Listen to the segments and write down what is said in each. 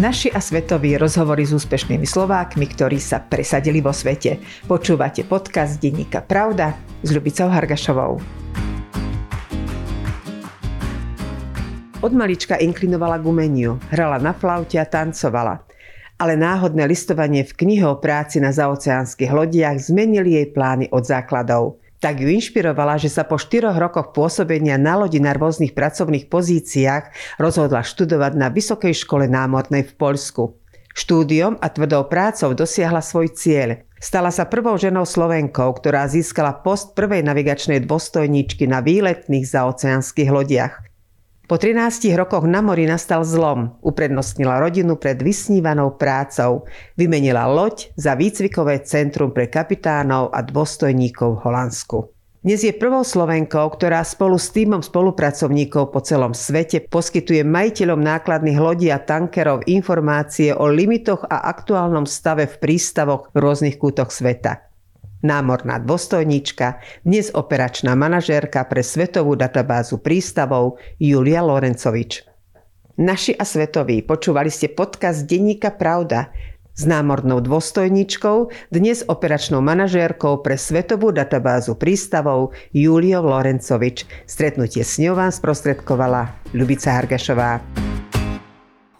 Naši a svetoví rozhovory s úspešnými Slovákmi, ktorí sa presadili vo svete. Počúvate podcast Denníka Pravda s Ľubicou Hargašovou. Od malička inklinovala k umeniu, hrala na flaute a tancovala. Ale náhodné listovanie v knihe o práci na zaoceánskych lodiach zmenili jej plány od základov. Tak ju inšpirovala, že sa po 4 rokoch pôsobenia na lodi na rôznych pracovných pozíciách rozhodla študovať na Vysokej škole námornej v Poľsku. Štúdiom a tvrdou prácou dosiahla svoj cieľ. Stala sa prvou ženou Slovenkou, ktorá získala post prvej navigačnej dôstojníčky na výletných zaoceánskych lodiach. Po 13 rokoch na mori nastal zlom. Uprednostnila rodinu pred vysnívanou prácou. Vymenila loď za výcvikové centrum pre kapitánov a dôstojníkov v Holandsku. Dnes je prvou Slovenkou, ktorá spolu s tímom spolupracovníkov po celom svete poskytuje majiteľom nákladných lodí a tankerov informácie o limitoch a aktuálnom stave v prístavoch v rôznych kútoch sveta. Námorná dôstojníčka, dnes operačná manažérka pre svetovú databázu prístavov Julia Lorencovič. Naši a svetoví, počúvali ste podcast Denníka Pravda s námornou dôstojničkou, dnes operačnou manažérkou pre svetovú databázu prístavov Juliou Lorencovič. Stretnutie s ňou vám sprostredkovala Ľubica Hargašová.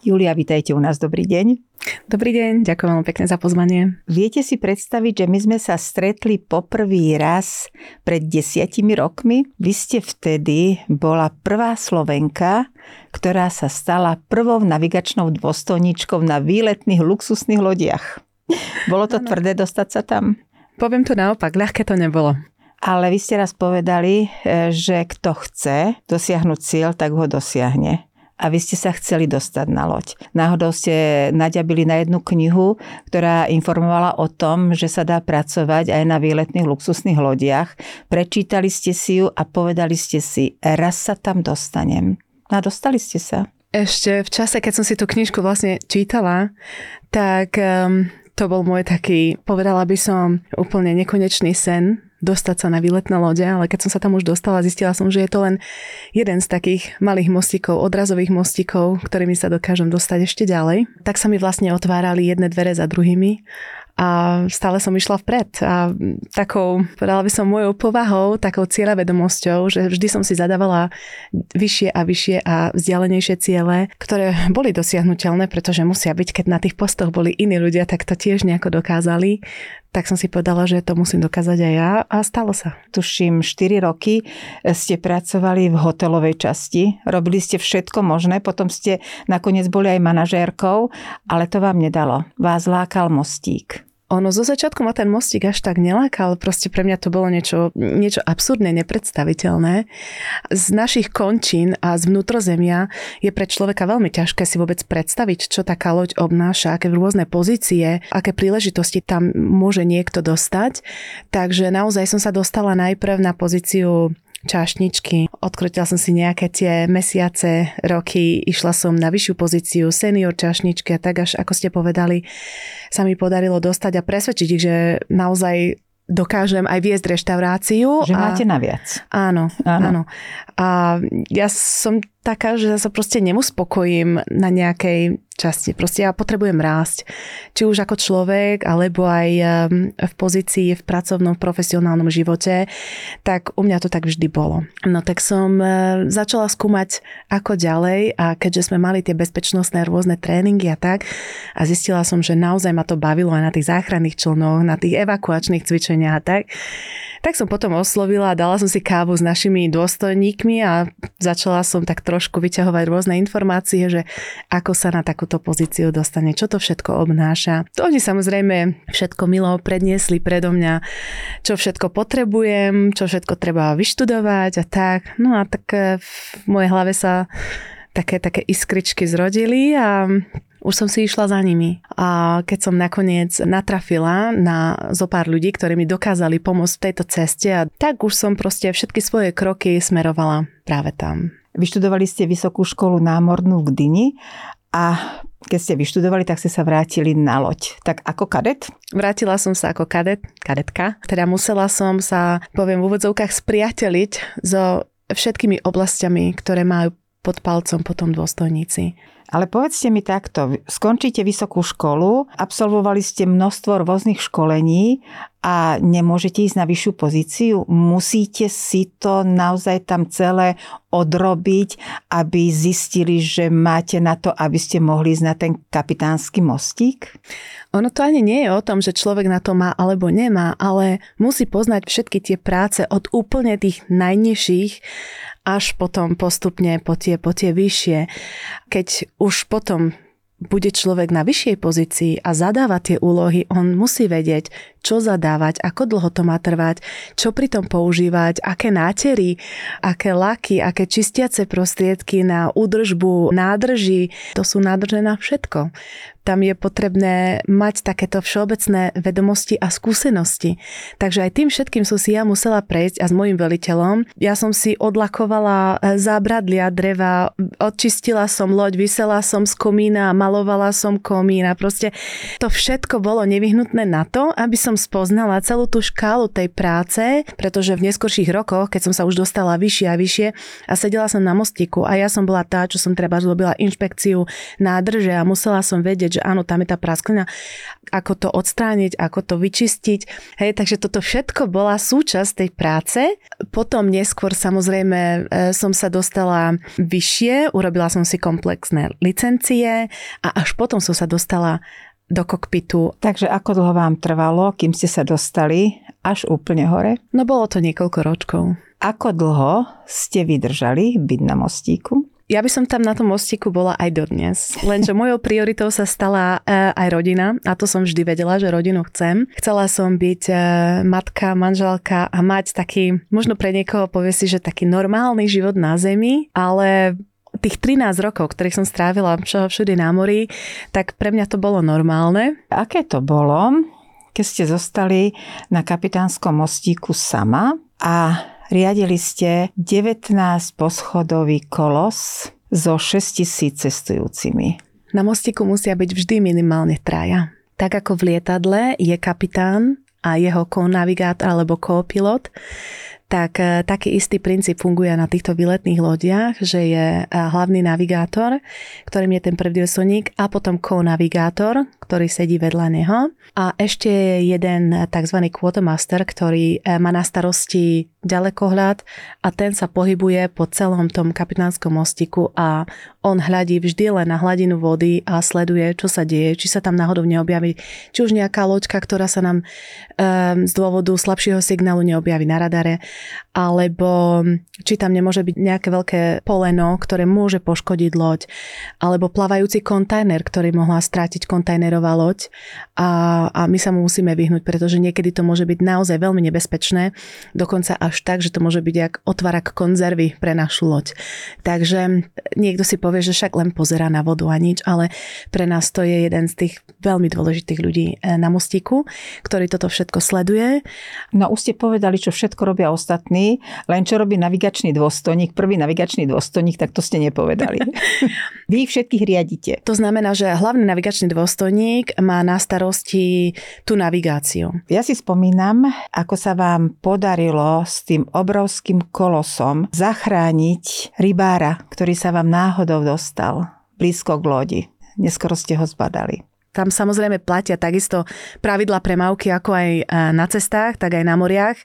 Julia, vitajte u nás, dobrý deň. Dobrý deň, ďakujem veľmi pekne za pozvanie. Viete si predstaviť, že my sme sa stretli poprvý raz pred 10 rokmi? Vy ste vtedy bola prvá Slovenka, ktorá sa stala prvou navigačnou dôstojničkou na výletných luxusných lodiach. Bolo to tvrdé dostať sa tam? Poviem to naopak, ľahké to nebolo. Ale vy ste raz povedali, že kto chce dosiahnuť cieľ, tak ho dosiahne. A vy ste sa chceli dostať na loď. Náhodou ste naďabili na jednu knihu, ktorá informovala o tom, že sa dá pracovať aj na výletných luxusných lodiach. Prečítali ste si ju a povedali ste si, raz sa tam dostanem. A dostali ste sa. Ešte v čase, keď som si tú knižku vlastne čítala, tak to bol môj taký, povedala by som, úplne nekonečný sen, dostať sa na výletné lode, ale keď som sa tam už dostala, zistila som, že je to len jeden z takých malých mostíkov, odrazových mostíkov, ktorými sa dokážem dostať ešte ďalej. Tak sa mi vlastne otvárali jedné dvere za druhými a stále som išla vpred. A takou, povedala by som, mojou povahou, takou cieľavedomosťou, že vždy som si zadávala vyššie a vzdialenejšie ciele, ktoré boli dosiahnuteľné, pretože musia byť, keď na tých postoch boli iní ľudia, tak to tiež nejako dokázali. Tak som si povedala, že to musím dokázať aj ja a stalo sa. Tuším, 4 roky ste pracovali v hotelovej časti, robili ste všetko možné, potom ste nakoniec boli aj manažérkou, ale to vám nedalo. Vás lákal mostík. Ono zo začiatku ma ten mostík až tak nelákal, proste pre mňa to bolo niečo absurdné, nepredstaviteľné. Z našich končín a z vnútrozemia je pre človeka veľmi ťažké si vôbec predstaviť, čo taká loď obnáša, aké rôzne pozície, aké príležitosti tam môže niekto dostať. Takže naozaj som sa dostala najprv na pozíciu čašničky. Odkrutila som si nejaké tie mesiace, roky, išla som na vyššiu pozíciu senior čašničky a tak až, ako ste povedali, sa mi podarilo dostať a presvedčiť ich, že naozaj dokážem aj viesť reštauráciu. Že máte naviac. Áno. A ja som taká, že sa proste neuspokojím na nejakej časti. Proste ja potrebujem rásť. Či už ako človek, alebo aj v pozícii, v pracovnom, profesionálnom živote. Tak u mňa to tak vždy bolo. No tak som začala skúmať, ako ďalej. A keďže sme mali tie bezpečnostné rôzne tréningy a tak, a zistila som, že naozaj ma to bavilo aj na tých záchranných člnoch, na tých evakuačných cvičeniach a tak. Tak som potom oslovila a dala som si kávu s našimi dôstojníkmi a začala som tak trošku vyťahovať rôzne informácie, že ako sa na takúto pozíciu dostane, čo to všetko obnáša. To oni samozrejme všetko milo predniesli predo mňa, čo všetko potrebujem, čo všetko treba vyštudovať a tak. No a tak v mojej hlave sa také iskričky zrodili a už som si išla za nimi. A keď som nakoniec natrafila na zo pár ľudí, ktorí mi dokázali pomôcť v tejto ceste, a tak už som proste všetky svoje kroky smerovala práve tam. Vyštudovali ste Vysokú školu námornú v Gdyni a keď ste vyštudovali, tak ste sa vrátili na loď. Tak ako kadet? Vrátila som sa ako kadetka. Teda musela som sa, poviem v úvodzovkách, spriateliť so všetkými oblastiami, ktoré majú pod palcom potom dôstojníci. Ale povedzte mi takto, skončíte vysokú školu, absolvovali ste množstvo rôznych školení a nemôžete ísť na vyššiu pozíciu? Musíte si to naozaj tam celé odrobiť, aby zistili, že máte na to, aby ste mohli ísť na ten kapitánsky mostík? Ono to ani nie je o tom, že človek na to má alebo nemá, ale musí poznať všetky tie práce od úplne tých najnižších až potom postupne po tie vyššie. Keď už potom bude človek na vyššej pozícii a zadáva tie úlohy, on musí vedieť, čo zadávať, ako dlho to má trvať, čo pri tom používať, aké nátery, aké laky, aké čistiace prostriedky na údržbu nádrží. To sú nádrže na všetko. Tam je potrebné mať takéto všeobecné vedomosti a skúsenosti. Takže aj tým všetkým som si ja musela prejsť a s mojím veliteľom. Ja som si odlakovala zábradlia, dreva, odčistila som loď, vysela som z komína, malovala som komína. Proste to všetko bolo nevyhnutné na to, aby som spoznala celú tú škálu tej práce, pretože v neskorších rokoch, keď som sa už dostala vyššie a vyššie a sedela som na mostíku a ja som bola tá, čo som treba robila inšpekciu nádrže a musela som vedieť, že áno, tam je tá prasklina, ako to odstrániť, ako to vyčistiť. Hej, takže toto všetko bola súčasť tej práce. Potom neskôr samozrejme som sa dostala vyššie, urobila som si komplexné licencie a až potom som sa dostala do kokpitu. Takže ako dlho vám trvalo, kým ste sa dostali až úplne hore? No bolo to niekoľko ročkov. Ako dlho ste vydržali byť na mostíku? Ja by som tam na tom mostíku bola aj dodnes. Lenže mojou prioritou sa stala aj rodina. A to som vždy vedela, že rodinu chcem. Chcela som byť matka, manželka a mať taký, možno pre niekoho povie si, že taký normálny život na zemi, ale tých 13 rokov, ktorých som strávila všude na mori, tak pre mňa to bolo normálne. Aké to bolo, keď ste zostali na kapitánskom mostíku sama a riadili ste 19 poschodový kolos so 6 000 cestujúcimi. Na mostíku musia byť vždy minimálne traja. Tak ako v lietadle je kapitán a jeho konavigátor alebo kopilot, tak taký istý princíp funguje na týchto výletných lodiach, že je hlavný navigátor, ktorým je ten prvdiosoník a potom konavigátor, ktorý sedí vedľa neho. A ešte je jeden tzv. Quartermaster, ktorý má na starosti ďalekohľad a ten sa pohybuje po celom tom kapitánskom mostíku a on hľadí vždy len na hladinu vody a sleduje, čo sa deje, či sa tam náhodou neobjaví, či už nejaká loďka, ktorá sa nám z dôvodu slabšieho signálu neobjaví na radare, alebo či tam nemôže byť nejaké veľké poleno, ktoré môže poškodiť loď, alebo plavajúci kontajner, ktorý mohla strátiť kontajnerová loď a my sa mu musíme vyhnúť, pretože niekedy to môže byť naozaj veľmi nebezpečné, dokonca až tak, že to môže byť jak otvárak konzervy pre našu loď. Takže niekto si povie, že však len pozerá na vodu a nič, ale pre nás to je jeden z tých veľmi dôležitých ľudí na mostíku, ktorý toto všetko sleduje. No už ste povedali, čo všetko robia ostatní, len čo robí navigačný dôstojník, prvý navigačný dôstojník, tak to ste nepovedali. Vy ich všetkých riadite. To znamená, že hlavný navigačný dôstojník má na starosti tú navigáciu. Ja si spomínam, ako sa vám podarilo s tým obrovským kolosom zachrániť rybára, ktorý sa vám náhodou dostal blízko k lodi. Neskoro ste ho zbadali. Tam samozrejme platia takisto pravidlá premávky ako aj na cestách, tak aj na moriach,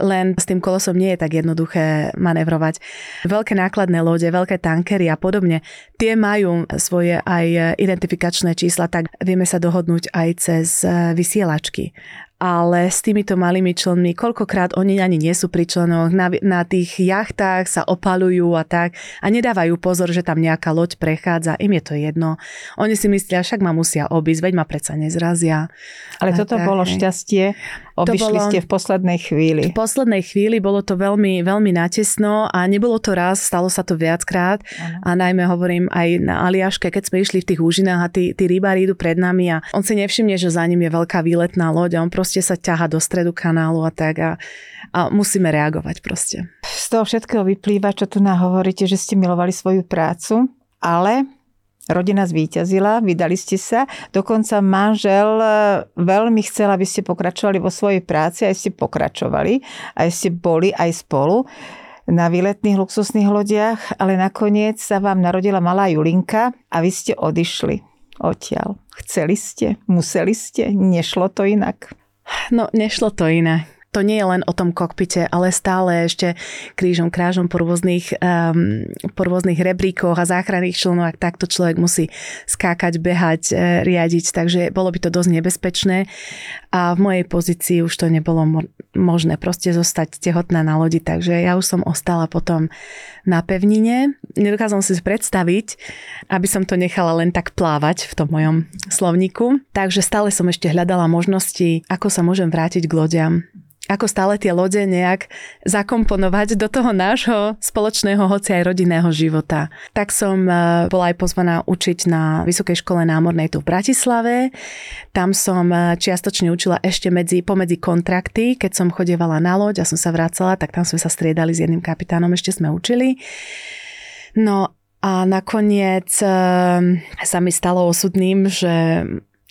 len s tým kolosom nie je tak jednoduché manevrovať. Veľké nákladné lode, veľké tankery a podobne, tie majú svoje aj identifikačné čísla, tak vieme sa dohodnúť aj cez vysielačky. Ale s týmito malými členmi, koľkokrát oni ani nie sú pri členoch, na tých jachtách sa opalujú a tak a nedávajú pozor, že tam nejaká loď prechádza, im je to jedno. Oni si myslia, však ma musia obísť, veď ma predsa nezrazia. Ale toto tak, bolo šťastie, obišli ste v poslednej chvíli. V poslednej chvíli bolo to veľmi, veľmi natesno a nebolo to raz, stalo sa to viackrát. A najmä hovorím aj na Aliaške, keď sme išli v tých úžinách a tí rybári idú pred nami a on si nevšimne, že za ním je veľká výletná loď a on proste sa ťaha do stredu kanálu a tak a musíme reagovať proste. Z toho všetkého vyplýva, čo tu hovoríte, že ste milovali svoju prácu, ale rodina zvíťazila, vydali ste sa, dokonca manžel veľmi chcel, aby ste pokračovali vo svojej práci, aj ste pokračovali, aj ste boli aj spolu. na výletných luxusných lodiach, ale nakoniec sa vám narodila malá Julinka a vy ste odišli odtiaľ. Chceli ste, museli ste, nešlo to inak. No, nešlo to inak. To nie je len o tom kokpite, ale stále ešte krížom, krážom po rôznych rebríkoch a záchranných člnoch, takto človek musí skákať, behať, riadiť, takže bolo by to dosť nebezpečné a v mojej pozícii už to nebolo možné proste zostať tehotná na lodi, takže ja už som ostala potom na pevnine. Nedokázala si predstaviť, aby som to nechala len tak plávať v tom mojom slovníku, takže stále som ešte hľadala možnosti, ako sa môžem vrátiť k lodiam. Ako stále tie lode nejak zakomponovať do toho nášho spoločného, hoci aj rodinného života. Tak som bola aj pozvaná učiť na Vysokej škole námornej tu v Bratislave. Tam som čiastočne učila ešte pomedzi kontrakty, keď som chodievala na loď a som sa vracala, tak tam sme sa striedali s jedným kapitánom, ešte sme učili. No a nakoniec sa mi stalo osudným, že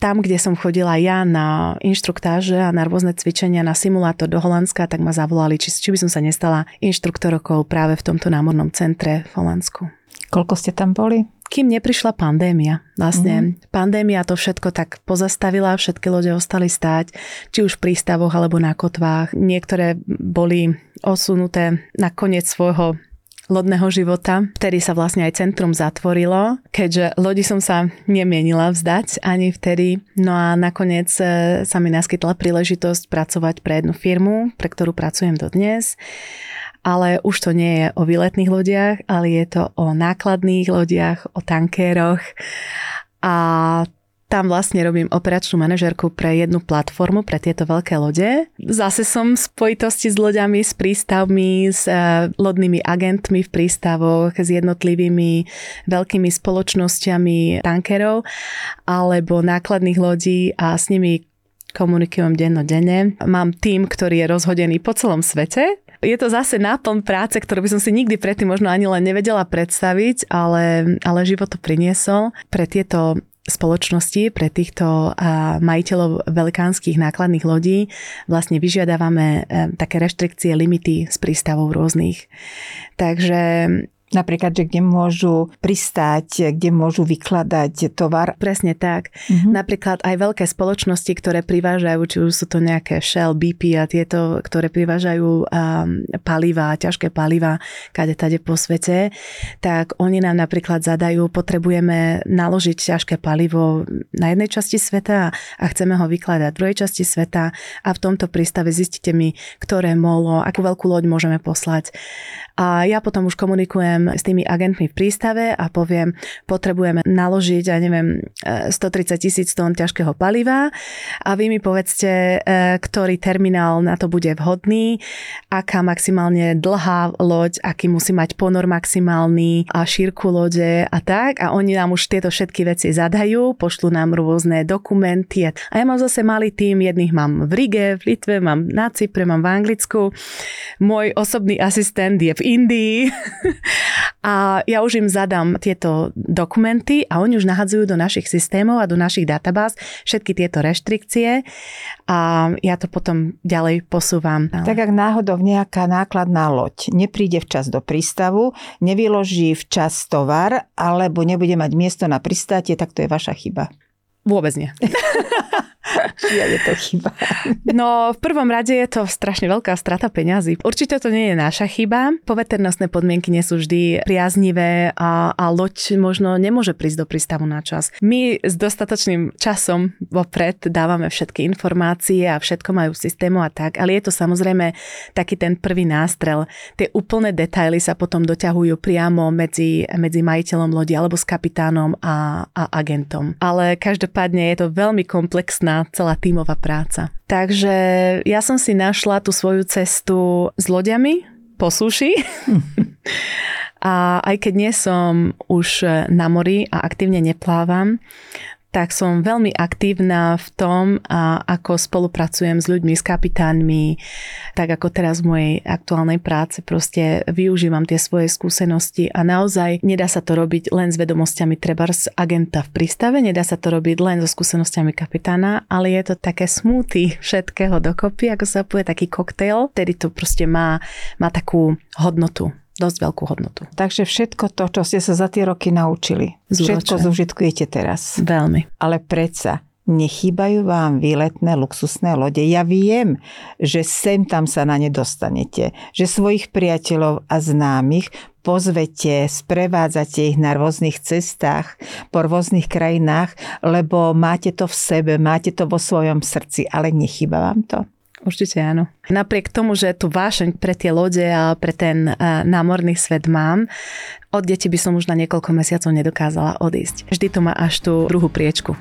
tam, kde som chodila ja na inštruktáže a na rôzne cvičenia, na simulátor do Holandska, tak ma zavolali, či by som sa nestala inštruktorkou práve v tomto námornom centre v Holandsku. Koľko ste tam boli? Kým neprišla pandémia. Vlastne pandémia to všetko tak pozastavila, všetky lode ostali stáť, či už v prístavoch alebo na kotvách. Niektoré boli osunuté na koniec svojho lodného života, vtedy sa vlastne aj centrum zatvorilo, keďže lodi som sa nemienila vzdať ani vtedy. No a nakoniec sa mi naskytla príležitosť pracovať pre jednu firmu, pre ktorú pracujem dodnes. Ale už to nie je o výletných lodiach, ale je to o nákladných lodiach, o tankéroch. A tam vlastne robím operačnú manažérku pre jednu platformu, pre tieto veľké lode. Zase som v spojitosti s loďami, s prístavmi, s lodnými agentmi v prístavoch, s jednotlivými veľkými spoločnosťami tankerov alebo nákladných lodí a s nimi komunikujem dennodenne. Mám tím, ktorý je rozhodený po celom svete. Je to zase náplň práce, ktorú by som si nikdy predtým možno ani len nevedela predstaviť, ale život to priniesol. Pre tieto spoločnosti, pre týchto majiteľov veľkánskych nákladných lodí vlastne vyžiadavame také reštrikcie, limity z prístavov rôznych. Takže napríklad, že kde môžu pristáť, kde môžu vykladať tovar. Presne tak. Napríklad aj veľké spoločnosti, ktoré privážajú, či už sú to nejaké Shell, BP a tieto, ktoré privážajú paliva, ťažké paliva, kade-tade po svete, tak oni nám napríklad zadajú, potrebujeme naložiť ťažké palivo na jednej časti sveta a chceme ho vykladať v druhej časti sveta a v tomto prístave zistite mi, ktoré molo, akú veľkú loď môžeme poslať. A ja potom už komunikujem s tými agentmi v prístave a poviem, potrebujeme naložiť, ja neviem, 130 000 tón ťažkého paliva a vy mi povedzte, ktorý terminál na to bude vhodný, aká maximálne dlhá loď, aký musí mať ponor maximálny a šírku lode a tak. A oni nám už tieto všetky veci zadajú, pošlú nám rôzne dokumenty. A ja mám zase malý tím, jedných mám v Rige, v Litve, mám na Cypre, mám v Anglicku. Môj osobný asistent je v Indii. A ja už im zadám tieto dokumenty a oni už nahadzujú do našich systémov a do našich databáz všetky tieto reštrikcie a ja to potom ďalej posúvam. Tak ak náhodou nejaká nákladná loď nepríde včas do prístavu, nevyloží včas tovar alebo nebude mať miesto na pristátie, tak to je vaša chyba. Vôbec nie. Čiže je to chyba. No, v prvom rade je to strašne veľká strata peňazí. Určite to nie je naša chyba. Poveternostné podmienky nie sú vždy priaznivé a loď možno nemôže prísť do prístavu na čas. My s dostatočným časom vopred dávame všetky informácie a všetko majú v systému a tak, ale je to samozrejme taký ten prvý nástrel. Tie úplné detaily sa potom doťahujú priamo medzi majiteľom lodi alebo s kapitánom a agentom. Ale každopádne je to veľmi komplexná celá tímová práca. Takže ja som si našla tú svoju cestu s loďami po súši. A aj keď nie som už na mori a aktívne neplávam, tak som veľmi aktívna v tom, ako spolupracujem s ľuďmi, s kapitánmi, tak ako teraz v mojej aktuálnej práci proste využívam tie svoje skúsenosti a naozaj nedá sa to robiť len s vedomosťami trebárs agenta v prístave, nedá sa to robiť len so skúsenosťami kapitána, ale je to také smoothie všetkého dokopy, ako sa povie, taký koktail, ktorý to proste má takú hodnotu. Dosť veľkú hodnotu. Takže všetko to, čo ste sa za tie roky naučili, všetko zúžitkujete teraz. Veľmi. Ale predsa, nechýbajú vám výletné luxusné lode. Ja viem, že sem tam sa na ne dostanete. Že svojich priateľov a známych pozvete, sprevádzate ich na rôznych cestách, po rôznych krajinách, lebo máte to v sebe, máte to vo svojom srdci, ale nechýba vám to? Určite áno. Napriek tomu, že tú vášeň pre tie lode a pre ten námorný svet mám, od detí by som už na niekoľko mesiacov nedokázala odísť. Vždy to má až tú druhú priečku.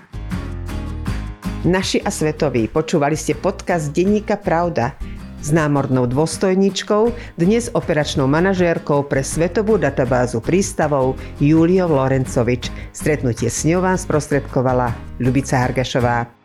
Naši a svetoví, počúvali ste podcast Denníka Pravda s námornou dôstojničkou, dnes operačnou manažérkou pre svetovú databázu prístavov Juliou Lorencovič. Stretnutie s ňou vám sprostredkovala Ľubica Hargašová.